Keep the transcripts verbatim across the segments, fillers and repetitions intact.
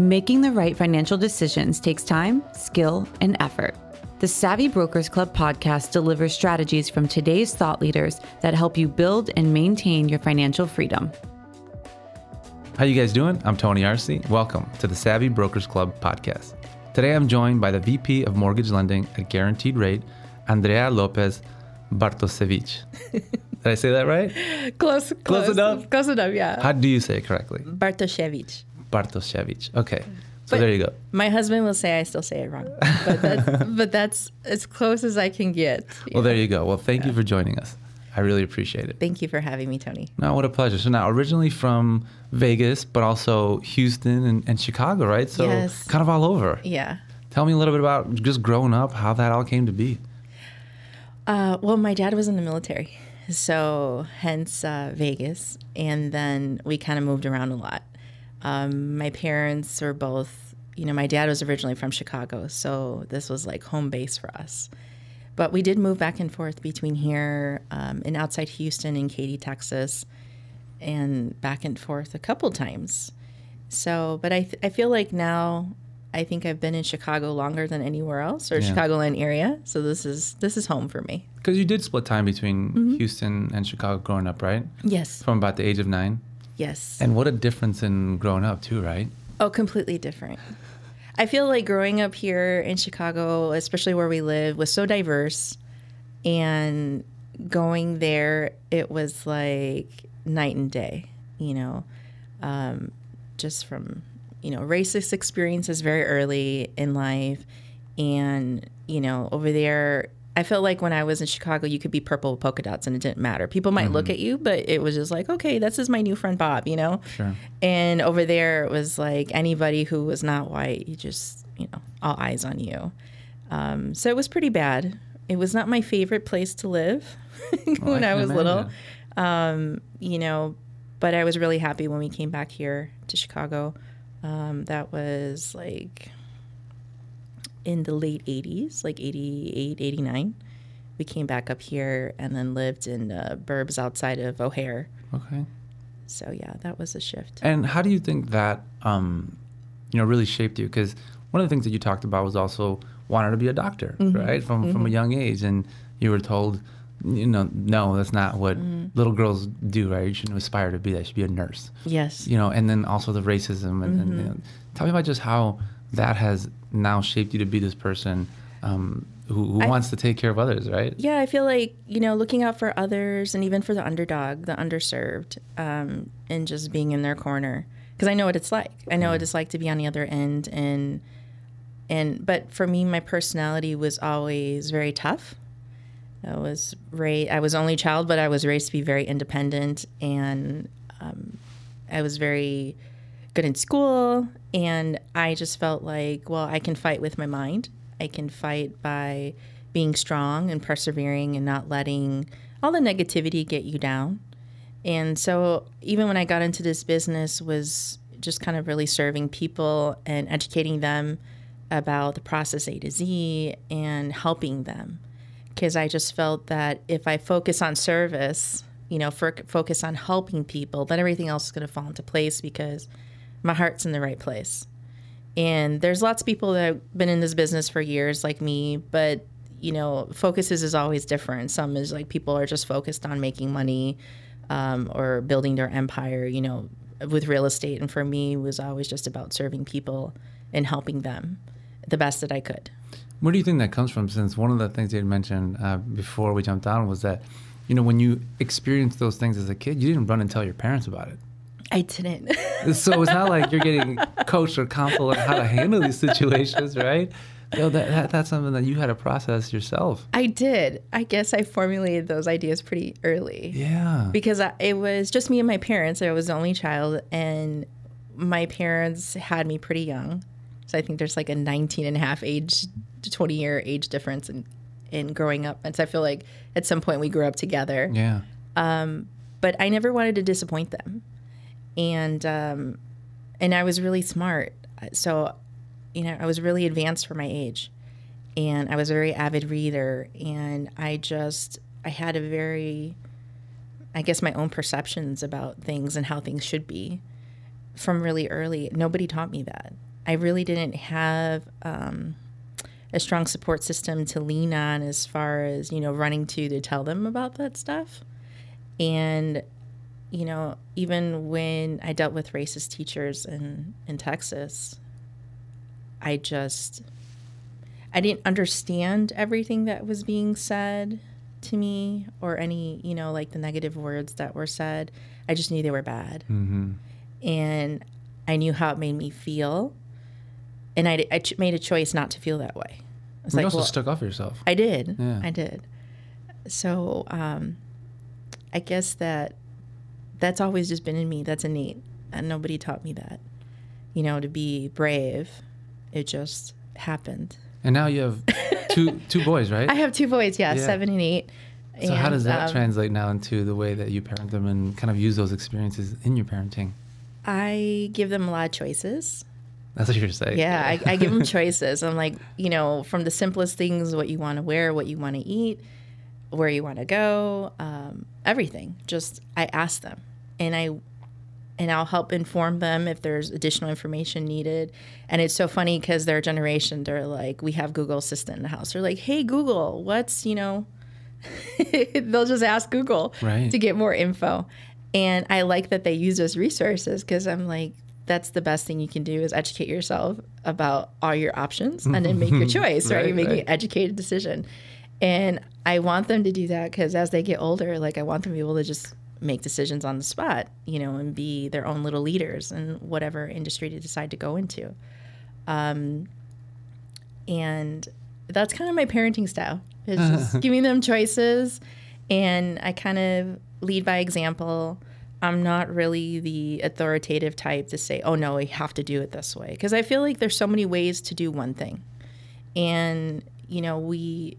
Making the right financial decisions takes time, skill, and effort. The Savvy Brokers Club podcast delivers strategies from today's thought leaders that help you build and maintain your financial freedom. How you guys doing? I'm Tony Arce. Welcome to the Savvy Brokers Club podcast. Today I'm joined by the V P of Mortgage Lending at Guaranteed Rate, Andrea Lopez Bartoszewicz. Did I say that right? Close, close, close enough. Close enough, yeah. How do you say it correctly? Bartoszewicz. Bartoszewicz. Okay, so but there you go. My husband will say I still say it wrong, but that's, but that's as close as I can get. Well, know? There you go. Well, thank yeah. you for joining us. I really appreciate it. Thank you for having me, Tony. No, what a pleasure. So now, originally from Vegas, but also Houston and, and Chicago, right? So yes. Kind of all over. Yeah. Tell me a little bit about just growing up, how that all came to be. Uh, well, my dad was in the military. So hence uh, Vegas, and then we kind of moved around a lot. Um, my parents were both, you know, my dad was originally from Chicago, so this was like home base for us. But we did move back and forth between here um, and outside Houston and Katy, Texas, and back and forth a couple times. So, but I th- I feel like now I think I've been in Chicago longer than anywhere else, or yeah. Chicagoland area. So this is this is home for me. Because you did split time between mm-hmm. Houston and Chicago growing up, right? Yes. From about the age of nine? Yes. And what a difference in growing up too, right? Oh, completely different. I feel like growing up here in Chicago, especially where we live, was so diverse. And going there, it was like night and day, you know, um, just from... you know, racist experiences very early in life. And, you know, over there, I felt like when I was in Chicago, you could be purple with polka dots and it didn't matter. People might mm-hmm. look at you, but it was just like, okay, this is my new friend, Bob, you know? Sure. And over there, it was like anybody who was not white, you just, you know, all eyes on you. Um, so it was pretty bad. It was not my favorite place to live well, when I, I was imagine. little, um, you know, but I was really happy when we came back here to Chicago. Um, that was like in the late eighties, like eighty-eight, eighty-nine. We came back up here and then lived in uh, burbs outside of O'Hare. Okay. So, yeah, that was a shift. And how do you think that, um, you know, really shaped you? Because one of the things that you talked about was also wanting to be a doctor, mm-hmm. right, from mm-hmm. from a young age. And you were told, you know, no, that's not what mm-hmm. little girls do, right? You shouldn't aspire to be that. You should be a nurse. Yes. You know, and then also the racism. And, mm-hmm. and you know, tell me about just how that has now shaped you to be this person um, who, who I, wants to take care of others, right? Yeah, I feel like, you know, looking out for others and even for the underdog, the underserved, um, and just being in their corner. Because I know what it's like. I know mm-hmm. what it's like to be on the other end. And and but for me, my personality was always very tough. I was raised, I was only child, but I was raised to be very independent, and um, I was very good in school, and I just felt like, well, I can fight with my mind. I can fight by being strong and persevering and not letting all the negativity get you down. And so even when I got into this business, was just kind of really serving people and educating them about the process A to Z and helping them. Because I just felt that if I focus on service, you know, for, focus on helping people, then everything else is going to fall into place because my heart's in the right place. And there's lots of people that have been in this business for years like me, but, you know, focuses is always different. Some is like people are just focused on making money um, or building their empire, you know, with real estate. And for me, it was always just about serving people and helping them the best that I could. Where do you think that comes from? Since one of the things you had mentioned uh, before we jumped on was that, you know, when you experienced those things as a kid, you didn't run and tell your parents about it. I didn't. So it's not like you're getting coached or counseled on how to handle these situations, right? You know, that, that that's something that you had to process yourself. I did. I guess I formulated those ideas pretty early. Yeah. Because I, it was just me and my parents. I was the only child, and my parents had me pretty young. So I think there's like a nineteen and a half age to twenty year age difference in, in growing up. And so I feel like at some point we grew up together. Yeah. Um, but I never wanted to disappoint them. And, um, and I was really smart. So, you know, I was really advanced for my age, and I was a very avid reader. And I just, I had a very, I guess my own perceptions about things and how things should be from really early. Nobody taught me that. I really didn't have um, a strong support system to lean on as far as, you know, running to to tell them about that stuff. And, you know, even when I dealt with racist teachers in, in Texas, I just, I didn't understand everything that was being said to me or any, you know, like the negative words that were said. I just knew they were bad. Mm-hmm. And I knew how it made me feel. And I, I made a choice not to feel that way. You like, also well, stuck up for yourself. I did. Yeah. I did. So um, I guess that that's always just been in me. That's innate. And nobody taught me that, you know, to be brave. It just happened. And now you have two two boys, right? I have two boys, yeah, yeah. seven and eight. So and, how does that um, translate now into the way that you parent them and kind of use those experiences in your parenting? I give them a lot of choices. That's what you were saying. Yeah, I, I give them choices. I'm like, you know, from the simplest things, what you want to wear, what you want to eat, where you want to go, um, everything. Just I ask them. And I And I'll help inform them if there's additional information needed. And it's so funny because their generation, they're like, we have Google Assistant in the house. They're like, hey, Google, what's, you know, they'll just ask Google right. to get more info. And I like that they use those resources because I'm like, that's the best thing you can do is educate yourself about all your options and then make your choice, right? right? You make right. an educated decision. And I want them to do that because as they get older, like I want them to be able to just make decisions on the spot, you know, and be their own little leaders in whatever industry they decide to go into. Um, and that's kind of my parenting style. It's just giving them choices, and I kind of lead by example. I'm not really the authoritative type to say, oh, no, we have to do it this way. Because I feel like there's so many ways to do one thing. And, you know, we...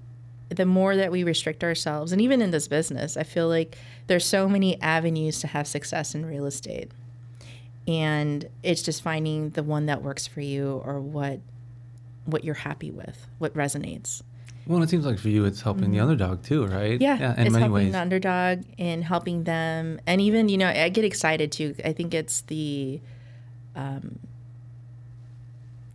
the more that we restrict ourselves, and even in this business, I feel like there's so many avenues to have success in real estate. And it's just finding the one that works for you or what what you're happy with, what resonates. Well, it seems like for you, it's helping mm-hmm. the underdog too, right? Yeah, yeah in it's many helping ways. The underdog and helping them. And even, you know, I get excited too. I think it's the... Um,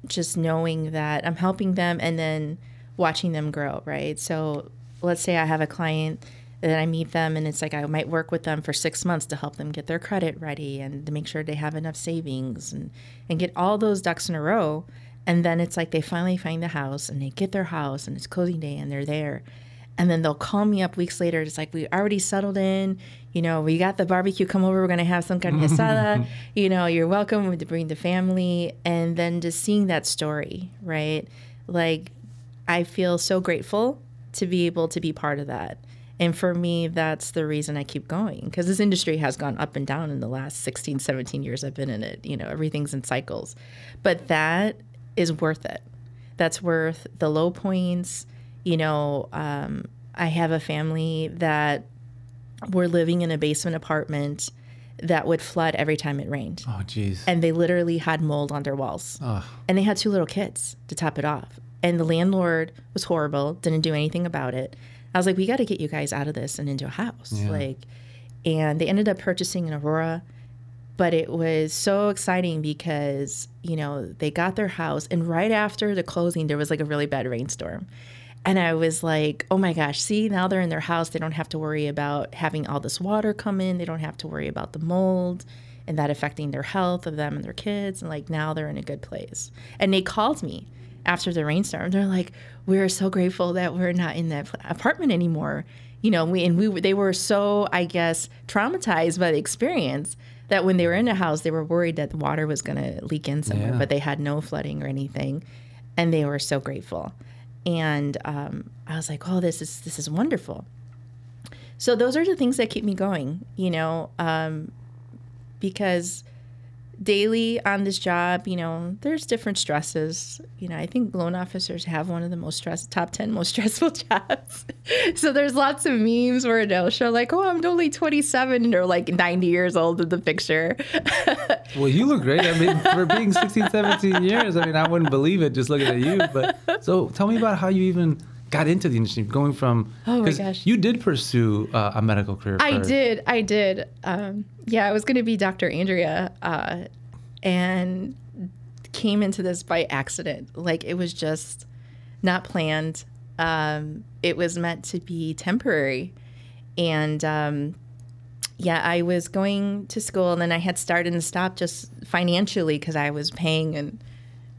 just knowing that I'm helping them and then... watching them grow, right? So let's say I have a client that I meet them and it's like I might work with them for six months to help them get their credit ready and to make sure they have enough savings and, and get all those ducks in a row. And then it's like they finally find the house and they get their house and it's closing day and they're there. And then they'll call me up weeks later. It's like, we already settled in. You know, we got the barbecue. Come over. We're going to have some carne asada. You know, you're welcome to bring the family. And then just seeing that story, right? Like, I feel so grateful to be able to be part of that. And for me, that's the reason I keep going, because this industry has gone up and down in the last sixteen, seventeen years I've been in it. You know, everything's in cycles. But that is worth it. That's worth the low points. You know, um, I have a family that were living in a basement apartment that would flood every time it rained. Oh, geez. And they literally had mold on their walls. Oh. And they had two little kids to top it off. And the landlord was horrible, didn't do anything about it. I was like, we got to get you guys out of this and into a house. Yeah. Like, and they ended up purchasing in Aurora. But it was so exciting because, you know, they got their house. And right after the closing, there was like a really bad rainstorm. And I was like, oh, my gosh, see, now they're in their house. They don't have to worry about having all this water come in. They don't have to worry about the mold and that affecting their health of them and their kids. And like now they're in a good place. And they called me. After the rainstorm, they're like, we're so grateful that we're not in that apartment anymore. You know, we and we were, they were so, I guess, traumatized by the experience that when they were in the house, they were worried that the water was going to leak in somewhere, yeah. but they had no flooding or anything. And they were so grateful. And um, I was like, oh, this is this is wonderful. So those are the things that keep me going, you know, um, because... daily on this job, you know, there's different stresses. You know, I think loan officers have one of the most stress, top ten most stressful jobs. So there's lots of memes where they'll show like, oh, I'm only twenty-seven, and they're like ninety years old in the picture. Well, you look great. I mean, for being sixteen, seventeen years, I mean, I wouldn't believe it just looking at you. But so tell me about how you even got into the industry, going from, oh my gosh, you did pursue uh, a medical career. I for... did. I did. Um, yeah, I was going to be Doctor Andrea, uh, and came into this by accident. Like, it was just not planned. Um, it was meant to be temporary. And um, yeah, I was going to school, and then I had started and stopped just financially because I was paying, and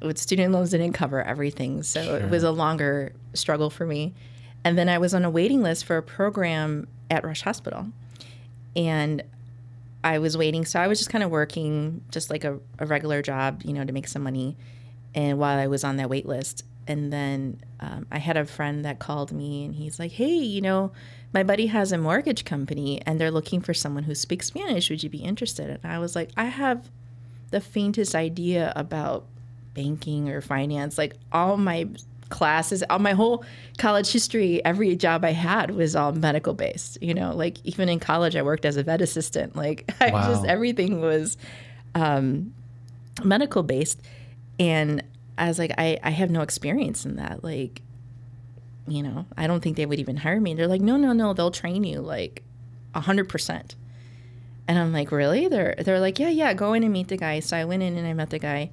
with student loans didn't cover everything. So sure. It was a longer struggle for me. And then I was on a waiting list for a program at Rush Hospital. And I was waiting. So I was just kind of working just like a, a regular job, you know, to make some money. And while I was on that wait list, and then um, I had a friend that called me, and he's like, hey, you know, my buddy has a mortgage company and they're looking for someone who speaks Spanish. Would you be interested? And I was like, I have the faintest idea about banking or finance. Like, all my classes, all my whole college history, every job I had was all medical based, you know, like even in college, I worked as a vet assistant. Like, I wow. just, everything was um, medical based. And I was like, I, I have no experience in that. Like, you know, I don't think they would even hire me. And they're like, no, no, no, they'll train you like a hundred percent. And I'm like, really? They're, they're like, yeah, yeah, go in and meet the guy. So I went in and I met the guy.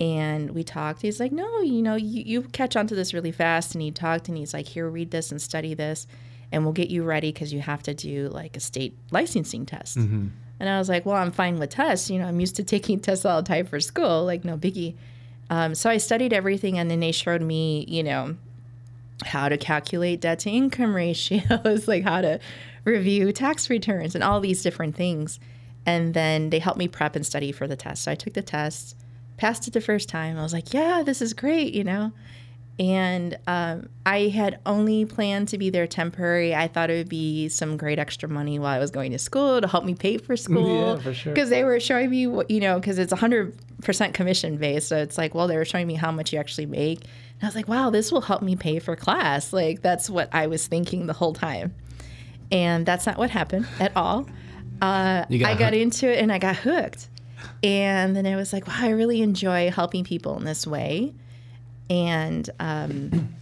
And we talked. He's like, no, you know, you, you catch on to this really fast. And he talked, and he's like, here, read this and study this, and we'll get you ready because you have to do like a state licensing test. Mm-hmm. And I was like, well, I'm fine with tests. You know, I'm used to taking tests all the time for school, like no biggie. Um, so I studied everything, and then they showed me, you know, how to calculate debt to income ratios, like how to review tax returns and all these different things. And then they helped me prep and study for the test. So I took the test. Passed it the first time. I was like, yeah, this is great, you know? And um, I had only planned to be there temporary. I thought it would be some great extra money while I was going to school to help me pay for school. Yeah, for sure. Because they were showing me, what, you know, because it's one hundred percent commission based. So it's like, well, they were showing me how much you actually make. And I was like, wow, this will help me pay for class. Like, that's what I was thinking the whole time. And that's not what happened at all. Uh, you got I got hooked. into it and I got hooked. And then I was like, wow, I really enjoy helping people in this way. And, um,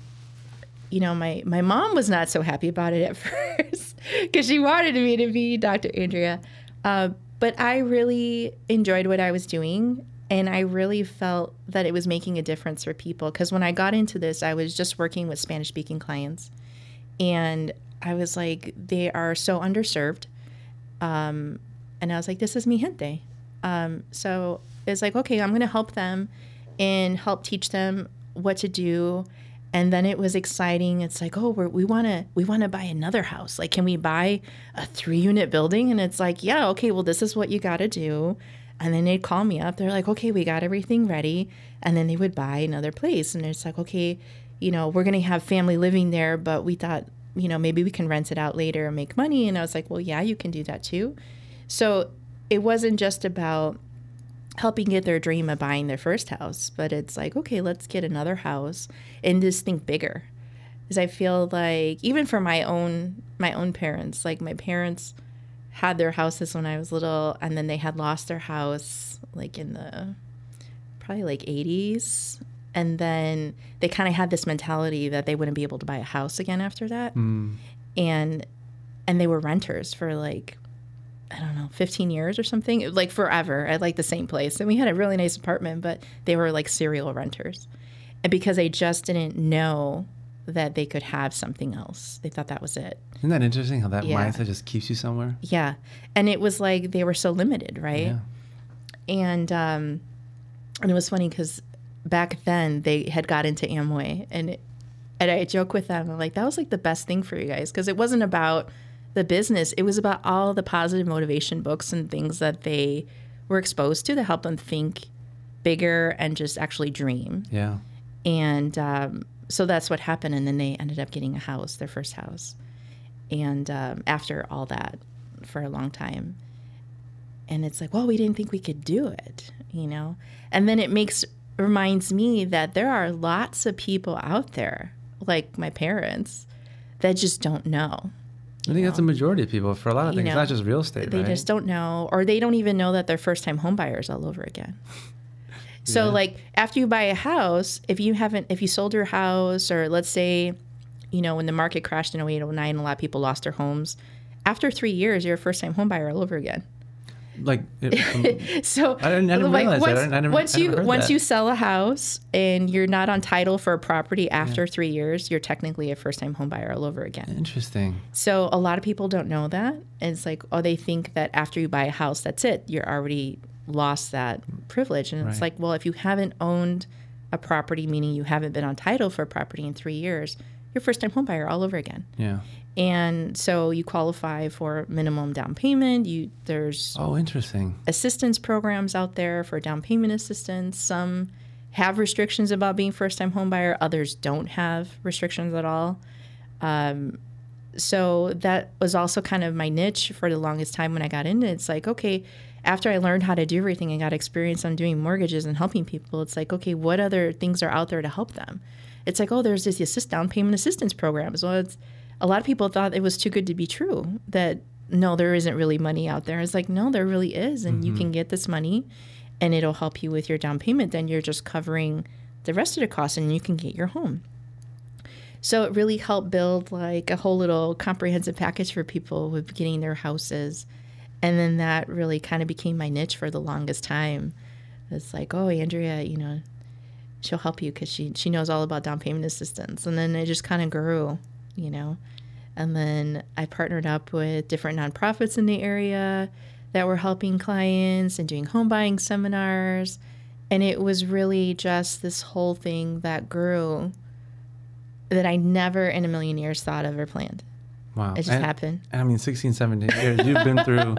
you know, my, my mom was not so happy about it at first because she wanted me to be Doctor Andrea. Uh, but I really enjoyed what I was doing. And I really felt that it was making a difference for people. Because when I got into this, I was just working with Spanish-speaking clients. And I was like, they are so underserved. Um, and I was like, this is mi gente. Um, so it's like, okay, I'm going to help them and help teach them what to do. And then it was exciting. It's like, oh, we're, we want to, we want to buy another house. Like, can we buy a three unit building? And it's like, yeah, okay, well, this is what you got to do. And then they'd call me up. They're like, okay, we got everything ready. And then they would buy another place. And it's like, okay, you know, we're going to have family living there, but we thought, you know, maybe we can rent it out later and make money. And I was like, well, yeah, you can do that too. So it wasn't just about helping get their dream of buying their first house, but it's like, okay, let's get another house and just think bigger. Because I feel like even for my own my own parents, like my parents had their houses when I was little, and then they had lost their house like in the probably like eighties. And then they kind of had this mentality that they wouldn't be able to buy a house again after that. Mm. And and they were renters for like, I don't know, fifteen years or something, like forever at like the same place. And we had a really nice apartment, but they were like serial renters. And because they just didn't know that they could have something else, they thought that was it. Isn't that interesting how that yeah. mindset just keeps you somewhere? Yeah. And it was like they were so limited, right? Yeah. And, um, and it was funny because back then they had got into Amway. And, it, and I joke with them, I'm like, that was like the best thing for you guys because it wasn't about the business. It was about all the positive motivation books and things that they were exposed to to help them think bigger and just actually dream. Yeah. And um, so that's what happened. And then they ended up getting a house, their first house. And um, after all that for a long time. And it's like, well, we didn't think we could do it, you know? And then it makes reminds me that there are lots of people out there, like my parents, that just don't know. I think know. That's the majority of people for a lot of things, you know, not just real estate. They right? just don't know, or they don't even know that they're first-time home buyers all over again. So, yeah. like, after you buy a house, if you haven't, if you sold your house, or let's say, you know, when the market crashed in oh eight, oh nine, a lot of people lost their homes. After three years, you're a first-time home buyer all over again. Like, it, um, so I didn't, I didn't like, realize once, that. I didn't, I didn't, once I you once that. you sell a house and you're not on title for a property after yeah. three years, you're technically a first-time home buyer all over again. Interesting. So a lot of people don't know that. And it's like, oh, they think that after you buy a house, that's it. You're already lost that privilege. And right. it's like, well, if you haven't owned a property, meaning you haven't been on title for a property in three years, you're a first-time home buyer all over again. Yeah. And so you qualify for minimum down payment. You there's oh, interesting assistance programs out there for down payment assistance. Some have restrictions about being first-time homebuyer. Others don't have restrictions at all. Um, so that was also kind of my niche for the longest time when I got into it. It's like, okay, after I learned how to do everything and got experience on doing mortgages and helping people, it's like, okay, what other things are out there to help them? It's like, oh, there's this assist down payment assistance program. So it's a lot of people thought it was too good to be true, that, no, there isn't really money out there. It's like, no, there really is. And mm-hmm. you can get this money, and it'll help you with your down payment. Then you're just covering the rest of the costs, and you can get your home. So it really helped build, like, a whole little comprehensive package for people with getting their houses. And then that really kind of became my niche for the longest time. It's like, oh, Andrea, you know, she'll help you because she, she knows all about down payment assistance. And then it just kind of grew. You know, and then I partnered up with different nonprofits in the area that were helping clients and doing home buying seminars. And it was really just this whole thing that grew that I never in a million years thought of or planned. Wow. It just and, happened. I mean, sixteen, seventeen years, you've been through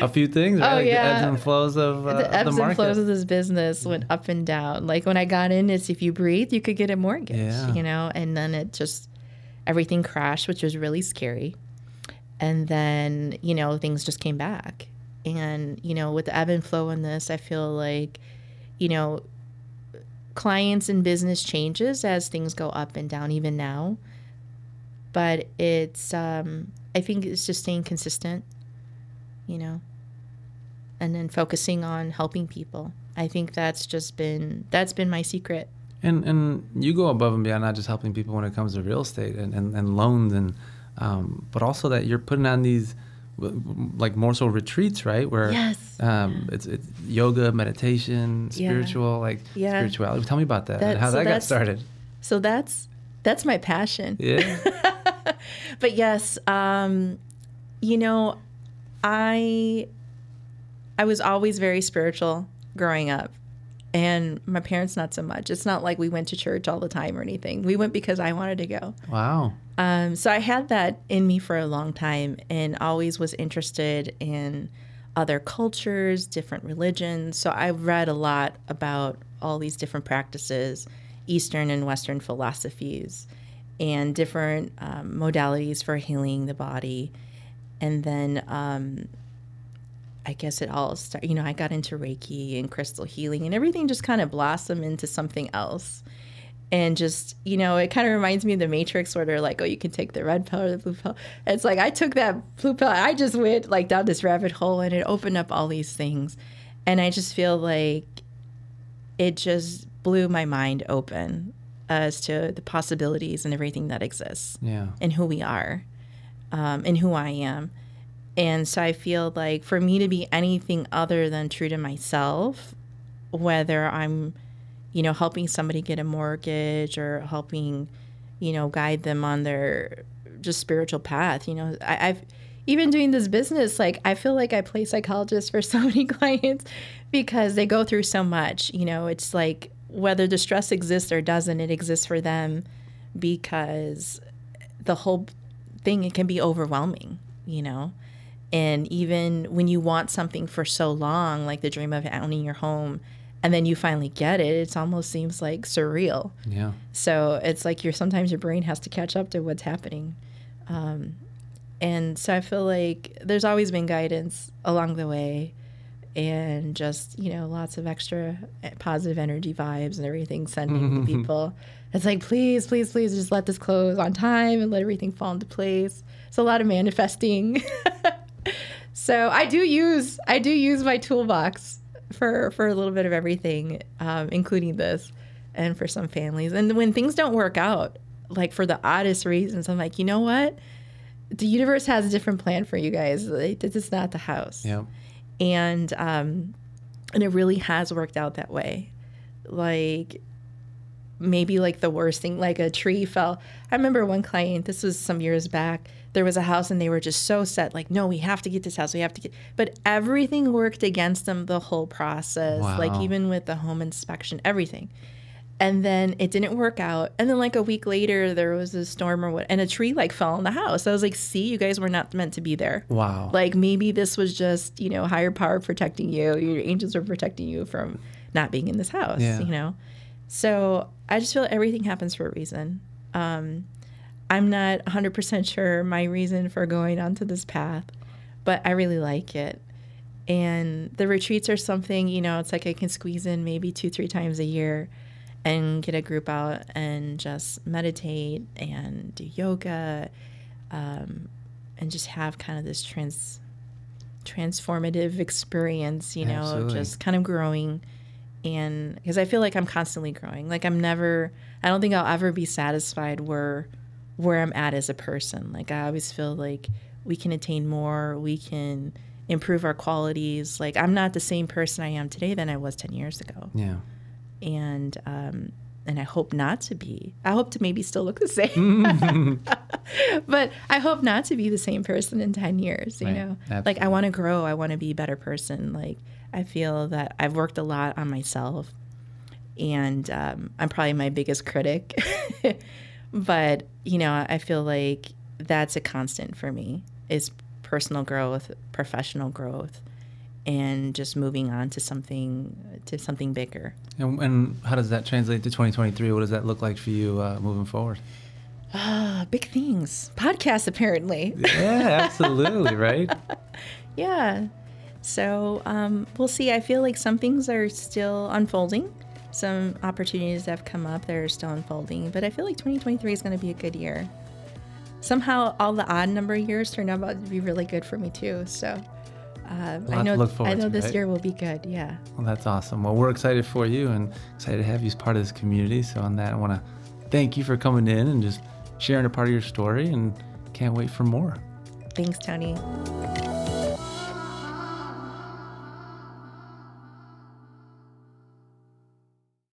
a few things, right? Oh, like yeah. The ebbs and flows of uh, the, ebbs the market. And flows of this business went up and down. Like when I got in, it's if you breathe, you could get a mortgage, yeah. you know, and then it just... everything crashed, which was really scary. And then, you know, things just came back. And, you know, with the ebb and flow in this, I feel like, you know, clients and business changes as things go up and down, even now. But it's, um, I think it's just staying consistent, you know, and then focusing on helping people. I think that's just been, that's been my secret. And and you go above and beyond, not just helping people when it comes to real estate and, and, and loans, and um, but also that you're putting on these like more so retreats, right? Where yes. um, it's, it's yoga, meditation, spiritual, yeah. like yeah. spirituality. Tell me about that, that and how so that got started. So that's that's my passion. Yeah. But yes, um, you know, I I was always very spiritual growing up. And my parents, not so much. It's not like we went to church all the time or anything. We went because I wanted to go. Wow. Um, so I had that in me for a long time and always was interested in other cultures, different religions. So I read a lot about all these different practices, Eastern and Western philosophies, and different um, modalities for healing the body. And then... Um, I guess it all started, you know, I got into Reiki and crystal healing, and everything just kind of blossomed into something else. And just, you know, it kind of reminds me of the Matrix where they're like, oh, you can take the red pill or the blue pill. It's like I took that blue pill. I just went like down this rabbit hole, and it opened up all these things. And I just feel like it just blew my mind open as to the possibilities and everything that exists yeah. and who we are um, and who I am. And so I feel like for me to be anything other than true to myself, whether I'm, you know, helping somebody get a mortgage or helping, you know, guide them on their just spiritual path, you know, I, I've even doing this business, like I feel like I play psychologist for so many clients because they go through so much, you know, it's like whether the stress exists or doesn't, it exists for them because the whole thing, it can be overwhelming, you know. And even when you want something for so long, like the dream of owning your home, and then you finally get it, it almost seems like surreal. Yeah. So it's like you're sometimes your brain has to catch up to what's happening. Um, and so I feel like there's always been guidance along the way and just, you know, lots of extra positive energy vibes and everything sending to people. It's like, please, please, please just let this close on time and let everything fall into place. It's a lot of manifesting. So I do use I do use my toolbox for, for a little bit of everything, um, including this, and for some families. And when things don't work out, like for the oddest reasons, I'm like, you know what? The universe has a different plan for you guys. This is not the house. Yeah. And um, and it really has worked out that way. Like, maybe like the worst thing, like a tree fell. I remember one client, this was some years back, there was a house and they were just so set, like, no, we have to get this house, we have to get, but everything worked against them the whole process. Wow. Like even with the home inspection, everything. And then it didn't work out. And then like a week later, there was a storm or what, and a tree like fell in the house. I was like, see, you guys were not meant to be there. Wow. Like maybe this was just, you know, higher power protecting you. Your angels were protecting you from not being in this house, yeah. you know? So I just feel everything happens for a reason. Um, I'm not one hundred percent sure my reason for going onto this path, but I really like it. And the retreats are something, you know, it's like I can squeeze in maybe two, three times a year and get a group out and just meditate and do yoga um, and just have kind of this trans transformative experience, you know, Absolutely. Just kind of growing. And because I feel like I'm constantly growing, like I'm never, I don't think I'll ever be satisfied where where I'm at as a person. Like I always feel like we can attain more, we can improve our qualities. Like I'm not the same person I am today than I was ten years ago. Yeah. And um, and I hope not to be. I hope to maybe still look the same, but I hope not to be the same person in ten years. You right. know, Absolutely. Like I want to grow. I want to be a better person. Like. I feel that I've worked a lot on myself, and um, I'm probably my biggest critic. But, you know, I feel like that's a constant for me, is personal growth, professional growth, and just moving on to something to something bigger. And, and how does that translate to twenty twenty-three? What does that look like for you uh, moving forward? Ah, big things. Podcasts, apparently. Yeah, absolutely, right? Yeah. So um, we'll see. I feel like some things are still unfolding. Some opportunities that have come up that are still unfolding. But I feel like twenty twenty-three is going to be a good year. Somehow all the odd number of years turn out to be really good for me too. So uh, I know, I know to, this right? year will be good. Yeah. Well, that's awesome. Well, we're excited for you and excited to have you as part of this community. So on that, I want to thank you for coming in and just sharing a part of your story, and can't wait for more. Thanks, Tony.